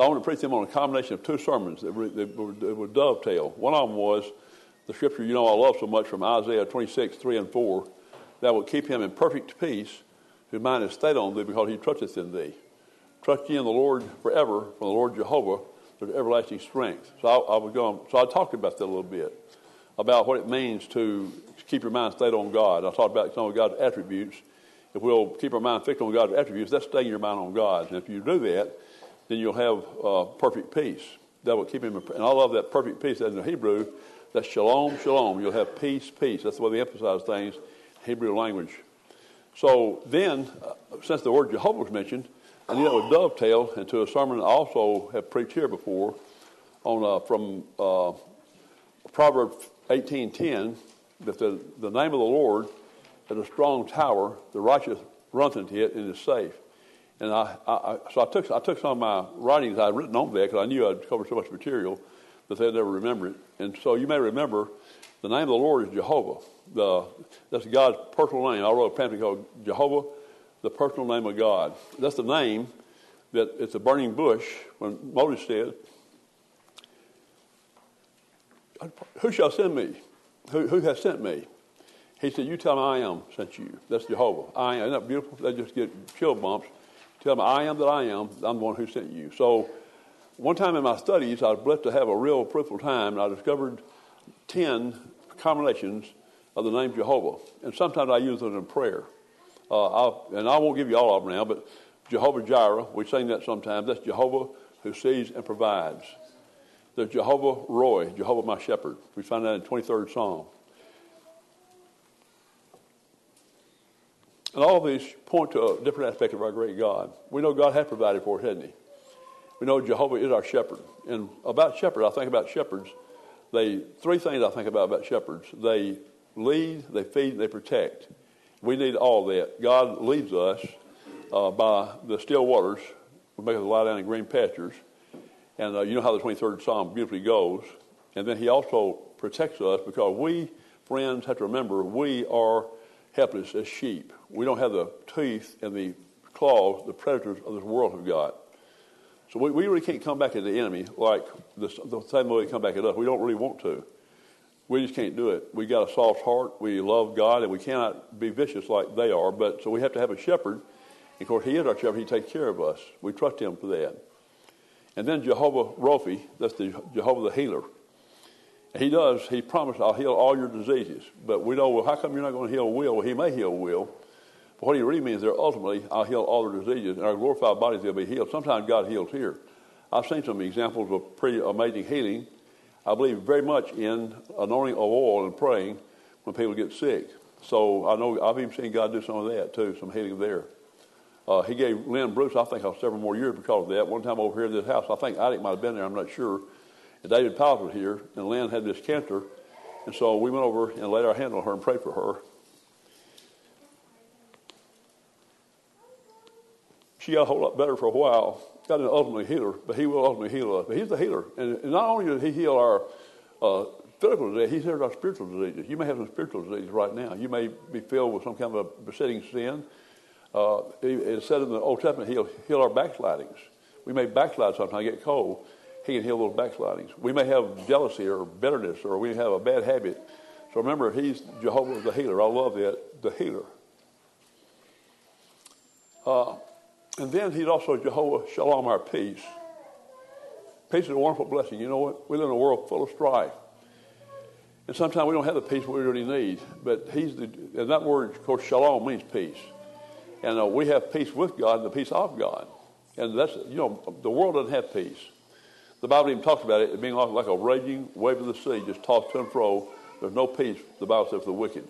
So I want to preach them on a combination of two sermons that would dovetail. One of them was the scripture you know I love so much from Isaiah 26, 3 and 4, that will keep him in perfect peace, whose mind is stayed on thee because he trusteth in thee. Trust ye in the Lord forever, for the Lord Jehovah, there's everlasting strength. So I talked about that a little bit, about what it means to keep your mind stayed on God. I talked about some of God's attributes. If we'll keep our mind fixed on God's attributes, that's staying your mind on God. And if you do that, then you'll have perfect peace. That will keep him, and I love that perfect peace in the Hebrew. That's shalom, shalom. You'll have peace, peace. That's the way they emphasize things in Hebrew language. So then, since the word Jehovah was mentioned, I knew that would dovetail into a sermon I also have preached here before on from Proverbs 18:10, that the name of the Lord is a strong tower, the righteous runs into it and is safe. And I took some of my writings I'd written on that because I knew I'd covered so much material that they'd never remember it. And so you may remember the name of the Lord is Jehovah. That's God's personal name. I wrote a pamphlet called Jehovah, the personal name of God. That's the name that it's a burning bush when Moses said, "Who shall send me? Who has sent me?" He said, "You tell him I am sent you." That's Jehovah. I am. Isn't that beautiful? They just get chill bumps. Tell him I am that I am. I'm the one who sent you. So one time in my studies, I was blessed to have a real fruitful time, and I discovered 10 combinations of the name Jehovah. And sometimes I use them in prayer. I won't give you all of them now, but Jehovah Jireh, we sing that sometimes. That's Jehovah who sees and provides. There's Jehovah Rohi, Jehovah my shepherd. We find that in the 23rd Psalm. And all these point to a different aspect of our great God. We know God has provided for us, hasn't he? We know Jehovah is our shepherd. And about shepherds, I think about shepherds. Three things I think about shepherds. They lead, they feed, they protect. We need all that. God leads us by the still waters. We make us lie down in green pastures. And you know how the 23rd Psalm beautifully goes. And then he also protects us because we, friends, have to remember we are helpless as sheep. We don't have the teeth and the claws the predators of this world have got. So we really can't come back at the enemy like the same way they come back at us. We don't really want to. We just can't do it. We got a soft heart. We love God, and we cannot be vicious like they are. But so we have to have a shepherd. Of course, he is our shepherd. He takes care of us. We trust him for that. And then Jehovah Rophi, that's the Jehovah the healer. He does. He promised, "I'll heal all your diseases." But we know, well, how come you're not going to heal will? Well, he may heal will. But what he really means there, ultimately, I'll heal all the diseases, and our glorified bodies will be healed. Sometimes God heals here. I've seen some examples of pretty amazing healing. I believe very much in anointing of oil and praying when people get sick. So I know I've even seen God do some of that, too, some healing there. He gave Lynn Bruce, I think, several more years because of that. One time over here in this house, I think Isaac might have been there, I'm not sure. And David Powell was here, and Lynn had this cancer, and so we went over and laid our hand on her and prayed for her. She got a whole lot better for a while. God didn't ultimately heal her, but he will ultimately heal us. But he's the healer. And not only does he heal our physical disease, he heals our spiritual diseases. You may have some spiritual diseases right now. You may be filled with some kind of a besetting sin. It said in the Old Testament, he'll heal our backslidings. We may backslide sometimes, get cold. He can heal those backslidings. We may have jealousy or bitterness, or we have a bad habit. So remember, he's Jehovah the healer. I love that, the healer. And then he's also Jehovah Shalom, our peace. Peace is a wonderful blessing. You know what? We live in a world full of strife. And sometimes we don't have the peace we really need. But and that word, of course, Shalom means peace. And we have peace with God and the peace of God. And that's, you know, the world doesn't have peace. The Bible even talks about it being like a raging wave of the sea, just tossed to and fro. There's no peace, the Bible says, for the wicked.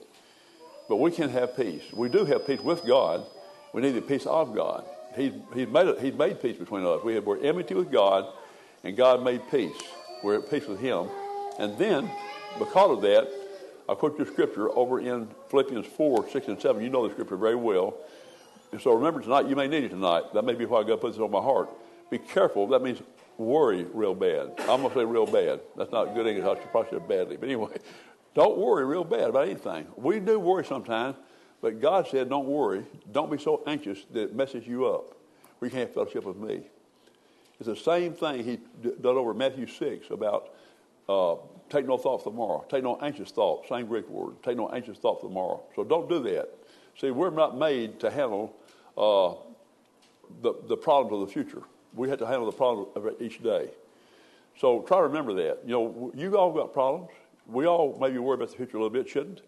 But we can have peace. We do have peace with God. We need the peace of God. He's made peace between us. We're enmity with God, and God made peace. We're at peace with him. And then, because of that, I quote your scripture over in Philippians 4, 6, and 7. You know the scripture very well. And so remember tonight, you may need it tonight. That may be why God puts it on my heart. Be careful. That means worry real bad. I'm going to say real bad. That's not good English. I should probably say badly. But anyway, don't worry real bad about anything. We do worry sometimes, but God said don't worry. Don't be so anxious that it messes you up. We can't fellowship with me. It's the same thing he done over Matthew 6 about take no thought for tomorrow. Take no anxious thought. Same Greek word. Take no anxious thought for tomorrow. So don't do that. See, we're not made to handle the problems of the future. We have to handle the problems of each day. So try to remember that. You know, you all got problems. We all maybe worry about the future a little bit, shouldn't?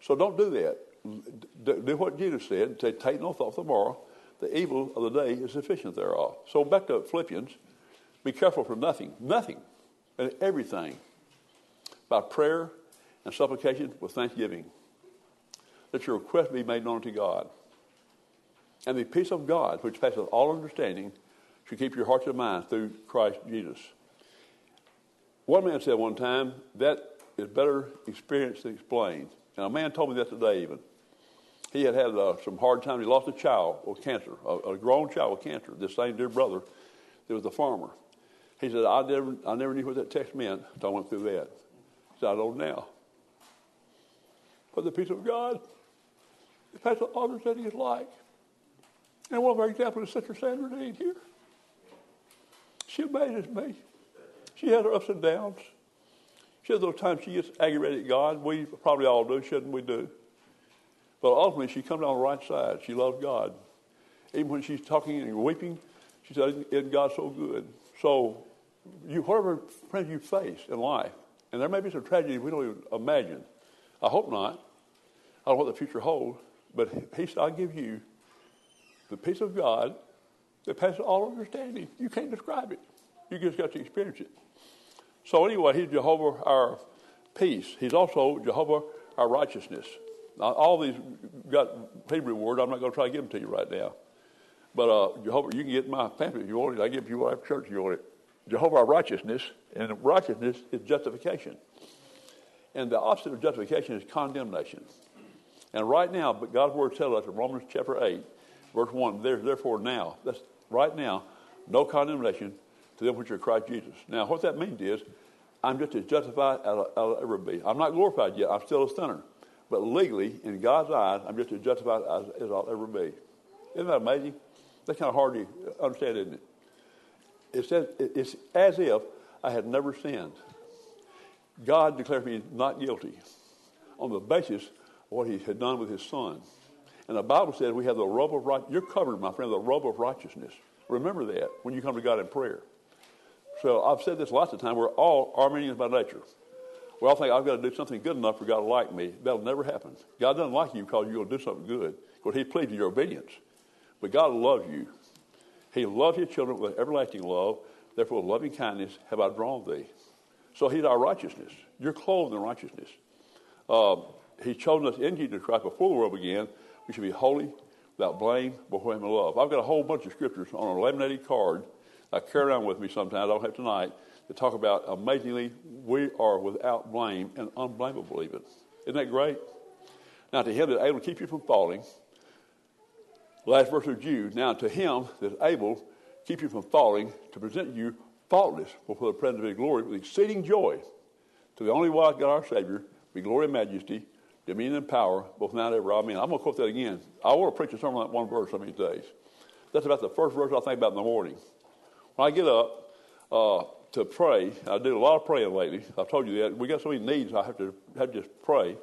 So don't do that. Do what Jesus said. Take no thought for tomorrow. The evil of the day is sufficient thereof. So back to Philippians. Be careful for nothing. Nothing. And everything. By prayer and supplication with thanksgiving. That your request be made known to God. And the peace of God, which passeth all understanding, should keep your hearts and minds through Christ Jesus. One man said one time, that is better experienced than explained. And a man told me that today even. He had some hard times. He lost a child with cancer, a grown child with cancer, this same dear brother that was a farmer. He said, I never knew what that text meant until I went through that. He said, I don't now. But the peace of God, the path of honor that he is like. And one of our examples is Sister Sandra Dean here. She amazes me. She has her ups and downs. She has those times she gets aggravated at God. We probably all do, shouldn't we do? But ultimately, she comes on the right side. She loves God. Even when she's talking and weeping, she says, isn't God so good? So whatever friends you face in life, and there may be some tragedy we don't even imagine. I hope not. I don't know what the future holds. But he said, I'll give you the peace of God that passes all understanding. You can't describe it. You just got to experience it. So anyway, he's Jehovah our peace. He's also Jehovah our righteousness. Now, all these got Hebrew words. I'm not going to try to give them to you right now. But Jehovah, you can get my pamphlet if you want it. I give you whatever church you want it. Jehovah our righteousness, and righteousness is justification. And the opposite of justification is condemnation. And right now, but God's word tells us in Romans chapter 8, verse 1, there's therefore now, that's right now, no condemnation to them which are Christ Jesus. Now, what that means is, I'm just as justified as I'll ever be. I'm not glorified yet. I'm still a sinner. But legally, in God's eyes, I'm just as justified as I'll ever be. Isn't that amazing? That's kind of hard to understand, isn't it? It says, it's as if I had never sinned. God declared me not guilty on the basis of what he had done with his son. And the Bible says we have the robe of righteousness. You're covered, my friend, the robe of righteousness. Remember that when you come to God in prayer. So I've said this lots of times. We're all Arminians by nature. We all think I've got to do something good enough for God to like me. That'll never happen. God doesn't like you because you're going to do something good. Because he pleads your obedience. But God loves you. He loves his children with everlasting love. Therefore, loving kindness have I drawn thee. So he's our righteousness. You're clothed in righteousness. He's chosen us in Jesus Christ before the world began. We should be holy, without blame, before him in love. I've got a whole bunch of scriptures on a laminated card I carry around with me sometimes. I don't have tonight. To talk about amazingly we are without blame and unblameable even. Isn't that great? Now to him that is able to keep you from falling, last verse of Jude, now to him that is able to keep you from falling, to present you faultless before the presence of his glory with exceeding joy, to the only wise God our Savior, be glory and majesty, dominion and power, both now and ever. Amen. I'm going to quote that again. I want to preach a sermon on that one verse some of these days. That's about the first verse I think about in the morning. When I get up, to pray. I do a lot of praying lately. I've told you that. We got so many needs I have to just pray.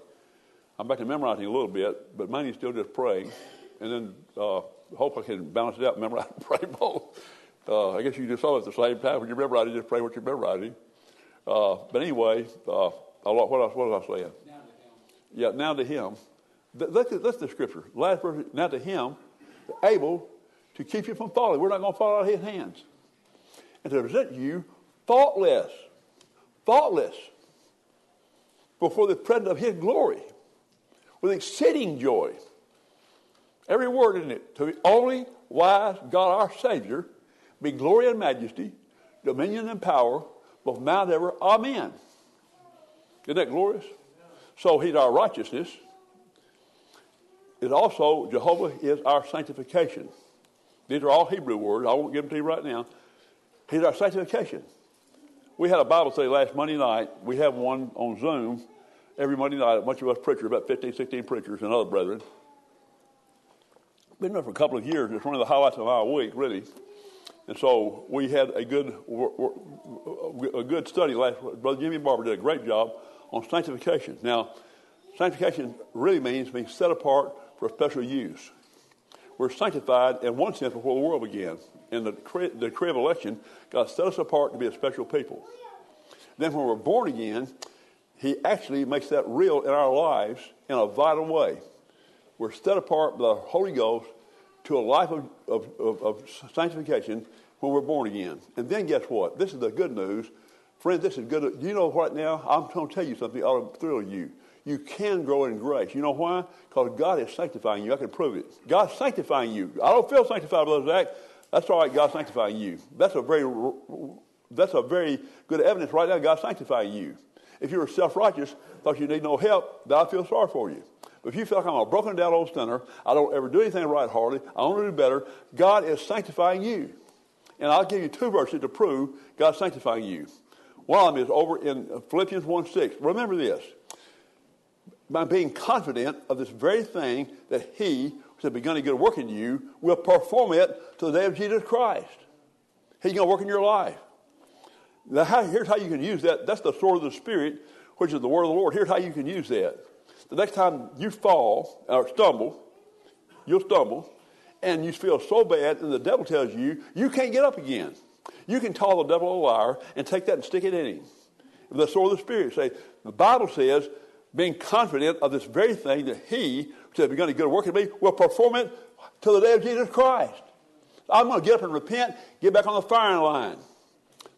I'm back to memorizing a little bit, but mainly still just praying. And then hope I can balance it out, memorize and pray both. I guess you just all at the same time. When you're memorizing, just pray what you're memorizing. But anyway, what was I saying? Now to him. Yeah, now to him. That's the scripture. Last verse, now to him, able to keep you from falling. We're not going to fall out of his hands. And to present you faultless before the presence of his glory with exceeding joy. Every word in it. To the only wise God our Savior be glory and majesty, dominion and power, both now and ever. Amen. Isn't that glorious? So he's our righteousness. It also, Jehovah is our sanctification. These are all Hebrew words. I won't give them to you right now. He's our sanctification. We had a Bible study last Monday night. We have one on Zoom every Monday night. A bunch of us preachers, about 15, 16 preachers and other brethren. Been there for a couple of years. It's one of the highlights of our week, really. And so we had a good study last. Brother Jimmy and Barbara did a great job on sanctification. Now, sanctification really means being set apart for special use. We're sanctified in one sense before the world began. In the decree of election, God set us apart to be a special people. Then when we're born again, He actually makes that real in our lives in a vital way. We're set apart by the Holy Ghost to a life of sanctification when we're born again. And then guess what? This is the good news. Friends, this is good. You know what now? I'm going to tell you something that ought to thrill you. You can grow in grace. You know why? Because God is sanctifying you. I can prove it. God's sanctifying you. I don't feel sanctified, Brother Zach. That's all right. God's sanctifying you. That's a very good evidence right now. God's sanctifying you. If you were self-righteous, thought you need no help, then I feel sorry for you. But if you feel like I'm a broken down old sinner, I don't ever do anything right hardly, I want to do better, God is sanctifying you. And I'll give you two verses to prove God's sanctifying you. One of them is over in Philippians 1:6. Remember this. By being confident of this very thing, that He, which has begun a good work in you, will perform it to the day of Jesus Christ. He's going to work in your life. Now, here's how you can use that. That's the sword of the Spirit, which is the word of the Lord. Here's how you can use that. The next time you fall or stumble, you'll stumble, and you feel so bad, and the devil tells you, you can't get up again. You can call the devil a liar and take that and stick it in him. The sword of the Spirit. Say, the Bible says, being confident of this very thing, that He, which has begun a good work in me, will perform it till the day of Jesus Christ. I'm going to get up and repent, get back on the firing line.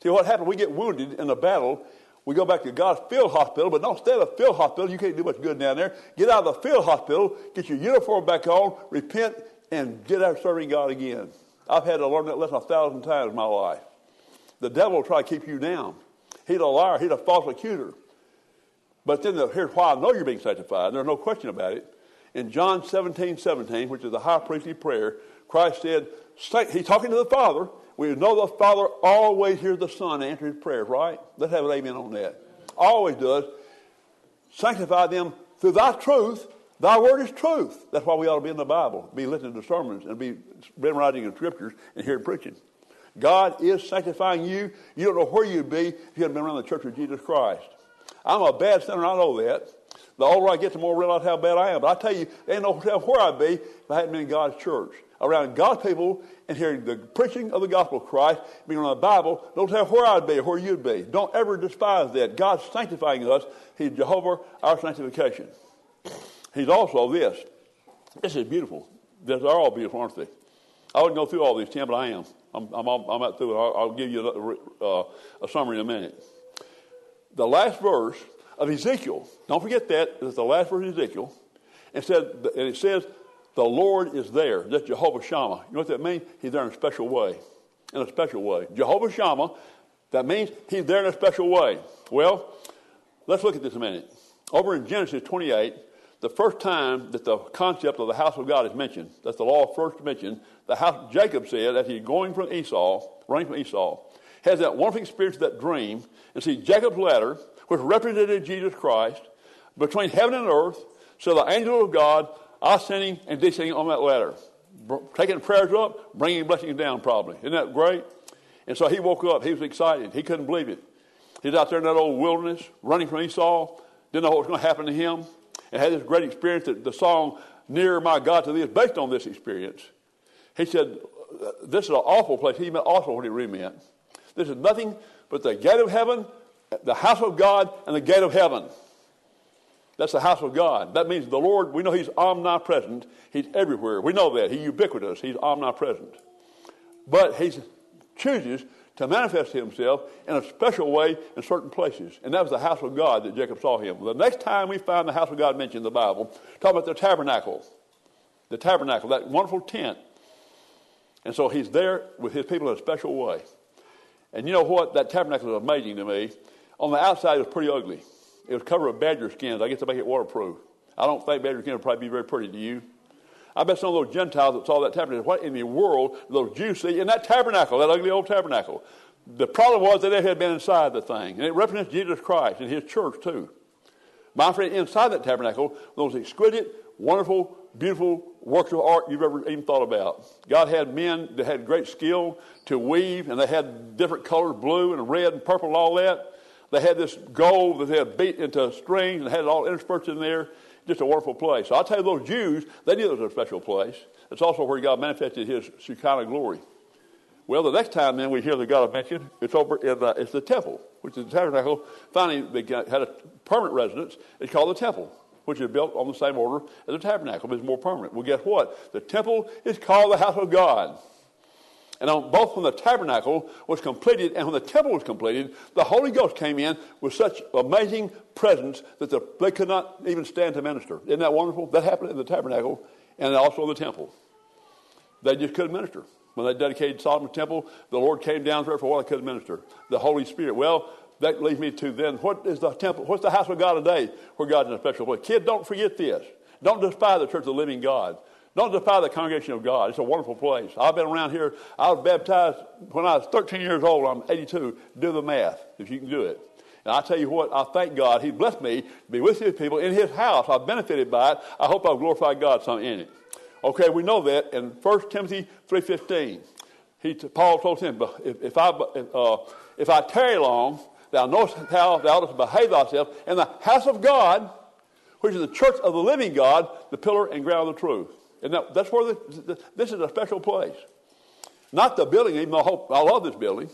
See what happened? We get wounded in a battle. We go back to God's field hospital, but don't stay at a field hospital. You can't do much good down there. Get out of the field hospital, get your uniform back on, repent, and get out serving God again. I've had to learn that lesson 1,000 times in my life. The devil will try to keep you down. He's a liar. He's a false accuser. But then here's why I know you're being sanctified. There's no question about it. In John 17:17, which is the high priestly prayer, Christ said, He's talking to the Father. We know the Father always hears the Son and answers His prayers, right? Let's have an amen on that. Always does. Sanctify them through Thy truth. Thy word is truth. That's why we ought to be in the Bible, be listening to sermons, and be memorizing the Scriptures and hearing preaching. God is sanctifying you. You don't know where you'd be if you hadn't been around the Church of Jesus Christ. I'm a bad sinner, I know that. The older I get, the more I realize how bad I am. But I tell you, there ain't no telling where I'd be if I hadn't been in God's church, around God's people and hearing the preaching of the gospel of Christ, being around the Bible. Don't tell where I'd be or where you'd be. Don't ever despise that. God's sanctifying us. He's Jehovah, our sanctification. He's also this. This is beautiful. These are all beautiful, aren't they? I wouldn't go through all these, Tim, but I am. I'm out through it. I'll give you a summary in a minute. The last verse of Ezekiel, don't forget that, it's the last verse of Ezekiel, and it says, the Lord is there. That's Jehovah Shammah. You know what that means? He's there in a special way. In a special way. Jehovah Shammah, that means He's there in a special way. Well, let's look at this a minute. Over in Genesis 28, the first time that the concept of the house of God is mentioned, that's the law first mentioned, the house, Jacob said, as he's running from Esau, has that wonderful experience of that dream, and see Jacob's ladder, which represented Jesus Christ, between heaven and earth, so the angel of God ascending and descending on that ladder, taking prayers up, bringing blessings down probably. Isn't that great? And so he woke up. He was excited. He couldn't believe it. He's out there in that old wilderness, running from Esau, didn't know what was going to happen to him, and had this great experience that the song, Nearer My God to Thee, is based on this experience. He said, this is an awful place. He meant also what he really meant. This is nothing but the gate of heaven, the house of God, and the gate of heaven. That's the house of God. That means the Lord, we know He's omnipresent. He's everywhere. We know that. He's ubiquitous. He's omnipresent. But He chooses to manifest Himself in a special way in certain places. And that was the house of God that Jacob saw Him. The next time we find the house of God mentioned in the Bible, talk about the tabernacle. The tabernacle, that wonderful tent. And so He's there with His people in a special way. And you know what? That tabernacle is amazing to me. On the outside, it was pretty ugly. It was covered with badger skins. I guess to make it waterproof. I don't think badger skins would probably be very pretty to you. I bet some of those Gentiles that saw that tabernacle, what in the world did those Jews see in that tabernacle, that ugly old tabernacle? The problem was that they had been inside the thing. And it represents Jesus Christ and His church too. My friend, inside that tabernacle, those exquisite, wonderful, beautiful work of art you've ever even thought about. God had men that had great skill to weave, and they had different colors, blue and red and purple and all that. They had this gold that they had beat into strings and had it all interspersed in there. Just a wonderful place. So I'll tell you, those Jews, they knew it was a special place. It's also where God manifested his Shekinah glory. Well, the next time then we hear the God mentioned, it's over in it's the temple, which is the tabernacle. Finally, they had a permanent residence. It's called the temple, which is built on the same order as the tabernacle, but it's more permanent. Well, guess what? The temple is called the house of God. And both when the tabernacle was completed and when the temple was completed, the Holy Ghost came in with such amazing presence that they could not even stand to minister. Isn't that wonderful? That happened in the tabernacle and also in the temple. They just couldn't minister. When they dedicated Solomon's temple, the Lord came down for a while. They couldn't minister. The Holy Spirit. Well, that leads me to then, what is the temple? What's the house of God today where God's in a special place? Kid, don't forget this. Don't despise the church of the living God. Don't defy the congregation of God. It's a wonderful place. I've been around here. I was baptized when I was 13 years old. I'm 82. Do the math if you can do it. And I tell you what, I thank God. He blessed me to be with his people in his house. I've benefited by it. I hope I've glorified God some in it. Okay, we know that in 1 Timothy 3:15. Paul told him, if I tarry long, thou knowest how thou oughtest to behave thyself in the house of God, which is the church of the living God, the pillar and ground of the truth. And that's where this is a special place. Not the building, even though I love this building.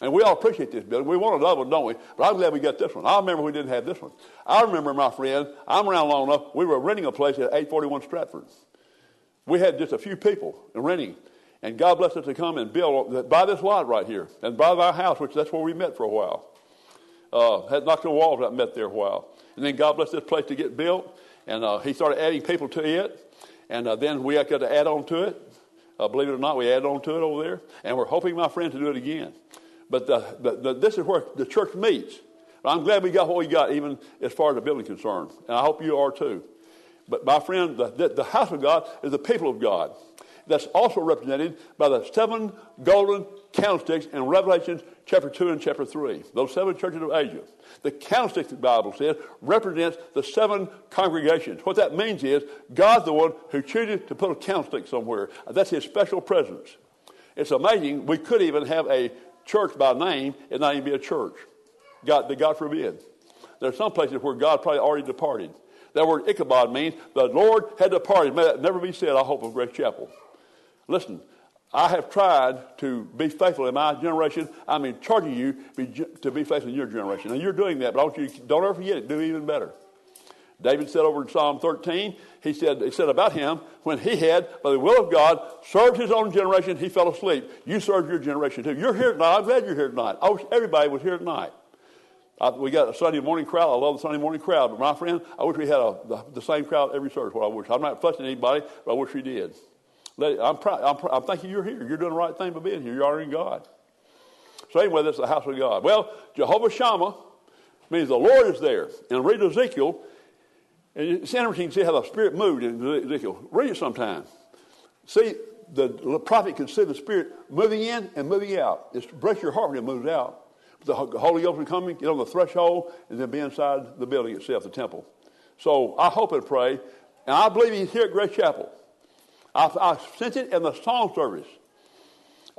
And we all appreciate this building. We want another one, don't we? But I'm glad we got this one. I remember we didn't have this one. I remember, my friend, I'm around long enough, we were renting a place at 841 Stratford. We had just a few people renting. And God blessed us to come and build by this lot right here. And by our house, which that's where we met for a while. Had knocked the walls out and met there a while. And then God blessed this place to get built. And he started adding people to it. And then we got to add on to it. Believe it or not, we added on to it over there. And we're hoping, my friend, to do it again. But this is where the church meets. I'm glad we got what we got, even as far as the building concerned. And I hope you are too. But, my friend, the house of God is the people of God. That's also represented by the 7 golden candlesticks in Revelation chapter 2 and chapter 3. Those 7 churches of Asia. The candlesticks, the Bible says, represents the 7 congregations. What that means is God's the one who chooses to put a candlestick somewhere. That's his special presence. It's amazing. We could even have a church by name and not even be a church. God forbid. There are some places where God probably already departed. That word Ichabod means the Lord had departed. May that never be said, I hope, of Grace Chapel. Listen, I have tried to be faithful in my generation. I'm in charge of you to be faithful in your generation. And you're doing that, but I want you to, don't ever forget it. Do even better. David said over in Psalm 13, he said about him, when he had, by the will of God, served his own generation, he fell asleep. You served your generation too. You're here tonight. I'm glad you're here tonight. I wish everybody was here tonight. We got a Sunday morning crowd. I love the Sunday morning crowd. But my friend, I wish we had the same crowd every service. What I wish. I'm not fussing anybody, but I wish we did. I'm thinking you're here. You're doing the right thing by being here. You're honoring God. So anyway, that's the house of God. Well, Jehovah Shammah means the Lord is there. And read Ezekiel. And it's interesting to see how the Spirit moved in Ezekiel. Read it sometime. See, the prophet can see the Spirit moving in and moving out. It breaks your heart when it moves out. The Holy Ghost will come and get on the threshold and then be inside the building itself, the temple. So I hope and pray. And I believe he's here at Grace Chapel. I sense it in the song service.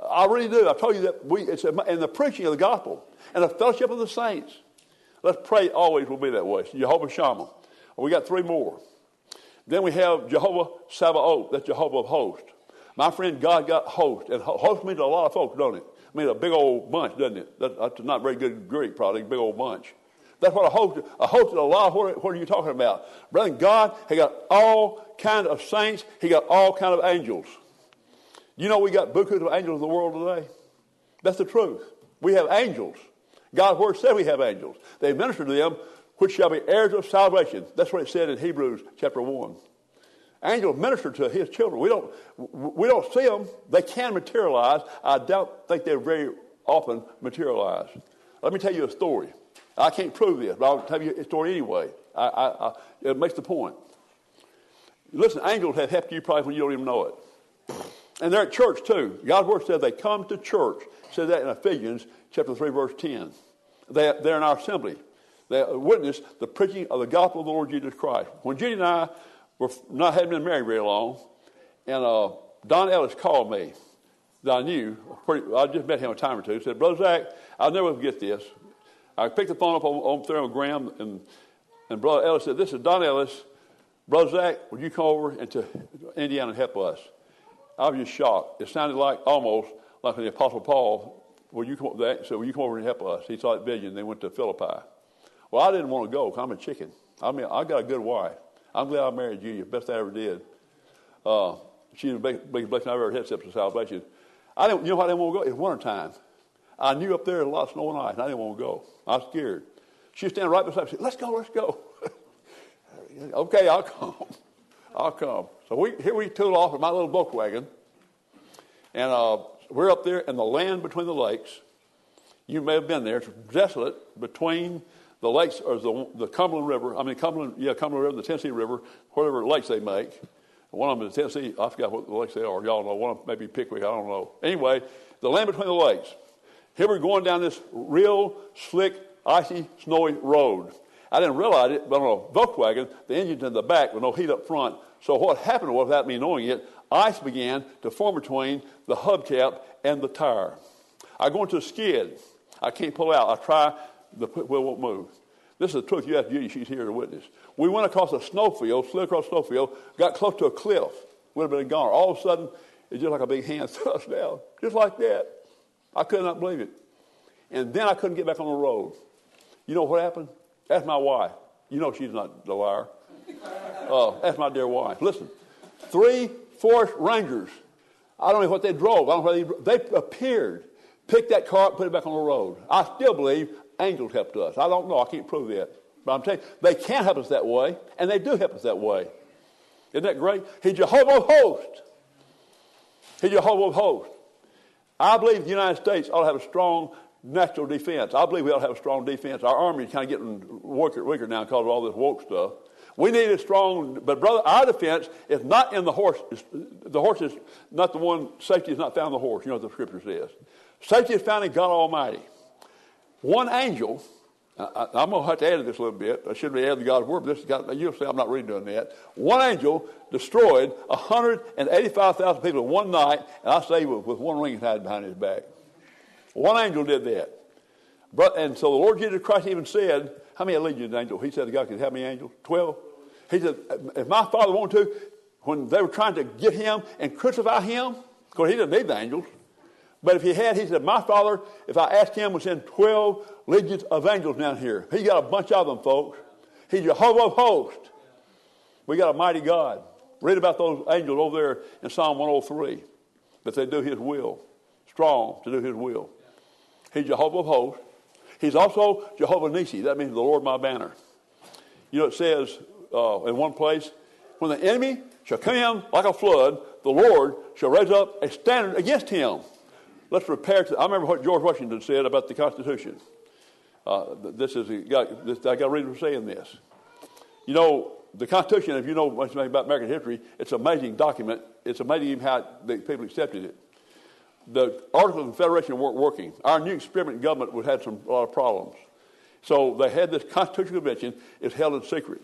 I really do. I told you that it's in the preaching of the gospel and the fellowship of the saints. Let's pray always will be that way. Jehovah Shammah. We got 3 more. Then we have Jehovah Sabaoth. That's Jehovah of hosts. My friend, God got host. And host means a lot of folks, don't it? It means a big old bunch, doesn't it? That's not very good Greek, probably. Big old bunch. That's what a host is a lot. What are you talking about? Brother, God, he got all kind of saints. He got all kind of angels. You know we got bukus of angels in the world today? That's the truth. We have angels. God's word said we have angels. They minister to them, which shall be heirs of salvation. That's what it said in Hebrews chapter 1. Angels minister to his children. We don't see them. They can materialize. I think they very often materialize. Let me tell you a story. I can't prove this, but I'll tell you a story anyway. It makes the point. Listen, angels have helped you probably when you don't even know it. And they're at church too. God's word says they come to church. It says that in Ephesians chapter 3, verse 10. They're in our assembly. They witness the preaching of the gospel of the Lord Jesus Christ. When Judy and I We're not having been married very long. And Don Ellis called me that I knew. I just met him a time or two. He said, "Brother Zach, I'll never forget this." I picked the phone up on Theron Graham, and Brother Ellis said, "This is Don Ellis. Brother Zach, would you come over into Indiana and help us?" I was just shocked. It sounded like almost like the Apostle Paul. "Will you come over there?" So, "Will you come over and help us?" He saw that vision. They went to Philippi. Well, I didn't want to go because I'm a chicken. I mean, I got a good wife. I'm glad I married Judy, the best I ever did. She's the biggest blessing I've ever had except for salvation. You know why I didn't want to go? It's wintertime. I knew up there a lot of snow and ice, and I didn't want to go. I was scared. She was standing right beside me. She said, "Let's go, let's go." Okay, I'll come. I'll come. So here we tool off in my little Volkswagen, and we're up there in the land between the lakes. You may have been there. It's desolate between the lakes, or the Cumberland River. I mean, Cumberland River, the Tennessee River, whatever lakes they make. One of them is Tennessee. I forgot what the lakes they are. Y'all know. One of them maybe Pickwick. I don't know. Anyway, the land between the lakes. Here we're going down this real slick, icy, snowy road. I didn't realize it, but on a Volkswagen, the engine's in the back with no heat up front. So what happened was, without me knowing it, ice began to form between the hubcap and the tire. I go into a skid. I can't pull out. I try. The wheel won't move. This is the truth. You have Judy. She's here to witness. We went across a snowfield, slid across a snowfield, got close to a cliff. Would have been gone. All of a sudden, it's just like a big hand thrust down, just like that. I could not believe it. And then I couldn't get back on the road. You know what happened? That's my wife. You know she's not a liar. That's my dear wife. Listen, 3 Forest Rangers. I don't know what they drove. I don't know what they appeared, picked that car up, put it back on the road. I still believe angels helped us. I don't know. I can't prove that. But I'm telling you, they can help us that way, and they do help us that way. Isn't that great? He's Jehovah Host. He's Jehovah Host. I believe the United States ought to have a strong national defense. I believe we ought to have a strong defense. Our army is kind of getting weaker now because of all this woke stuff. We need a strong, but brother, our defense is not in the horse. The horse is not the one, safety is not found in the horse. You know what the scripture says. Safety is found in God Almighty. One angel, I'm going to have to add to this a little bit. I shouldn't be adding to God's word, but this got, you'll say I'm not really doing that. One angel destroyed 185,000 people in one night, and I say with one ring tied behind his back. One angel did that. And so the Lord Jesus Christ even said, how many legions of angels? He said to God, how many angels? 12. He said, if my Father wanted to, when they were trying to get him and crucify him, because he didn't need the angels, but if he had, he said, my Father, if I asked him, would send 12 legions of angels down here. He got a bunch of them, folks. He's Jehovah Host. We got a mighty God. Read about those angels over there in Psalm 103, that they do his will. Strong to do his will. He's Jehovah of Hosts. He's also Jehovah Nisi. That means the Lord my banner. You know, it says in one place, when the enemy shall come in like a flood, the Lord shall raise up a standard against him. Let's repair to. I remember what George Washington said about the Constitution. I got a reason for saying this. You know, the Constitution, if you know much about American history, it's an amazing document. It's amazing how the people accepted it. The Articles of Confederation weren't working. Our new experiment government had a lot of problems. So they had this Constitutional Convention. It's held in secret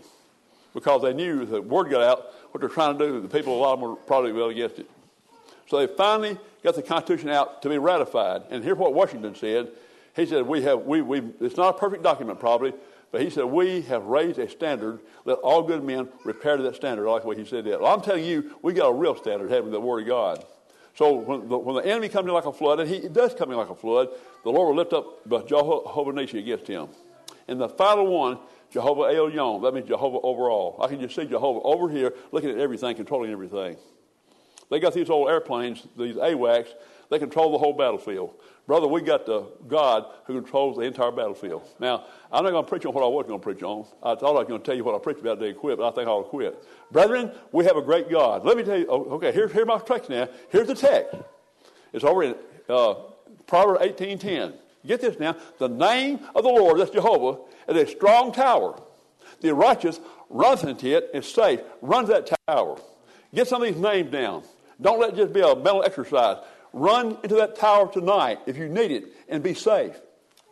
because they knew the word got out what they're trying to do. The people, a lot of them were probably well against it. So they finally got the Constitution out to be ratified. And here's what Washington said. He said, it's not a perfect document probably, but he said, we have raised a standard. Let all good men repair to that standard. I like the way he said that. Well, I'm telling you, we got a real standard having the word of God. So when the enemy comes in like a flood, and he does come in like a flood, the Lord will lift up Jehovah Nisi against him. And the final one, Jehovah Elyon, that means Jehovah overall. I can just see Jehovah over here looking at everything, controlling everything. They got these old airplanes, these AWACS, they control the whole battlefield. Brother, we got the God who controls the entire battlefield. Now, I'm not going to preach on what I was going to preach on. I thought I was going to tell you what I preached about today and quit, but I think I'll quit. Brethren, we have a great God. Let me tell you, okay, here's my text now. Here's the text. It's over in Proverbs 18:10. Get this now. The name of the Lord, that's Jehovah, is a strong tower. The righteous runs into it and is safe, runs that tower. Get some of these names down. Don't let it just be a mental exercise. Run into that tower tonight if you need it and be safe.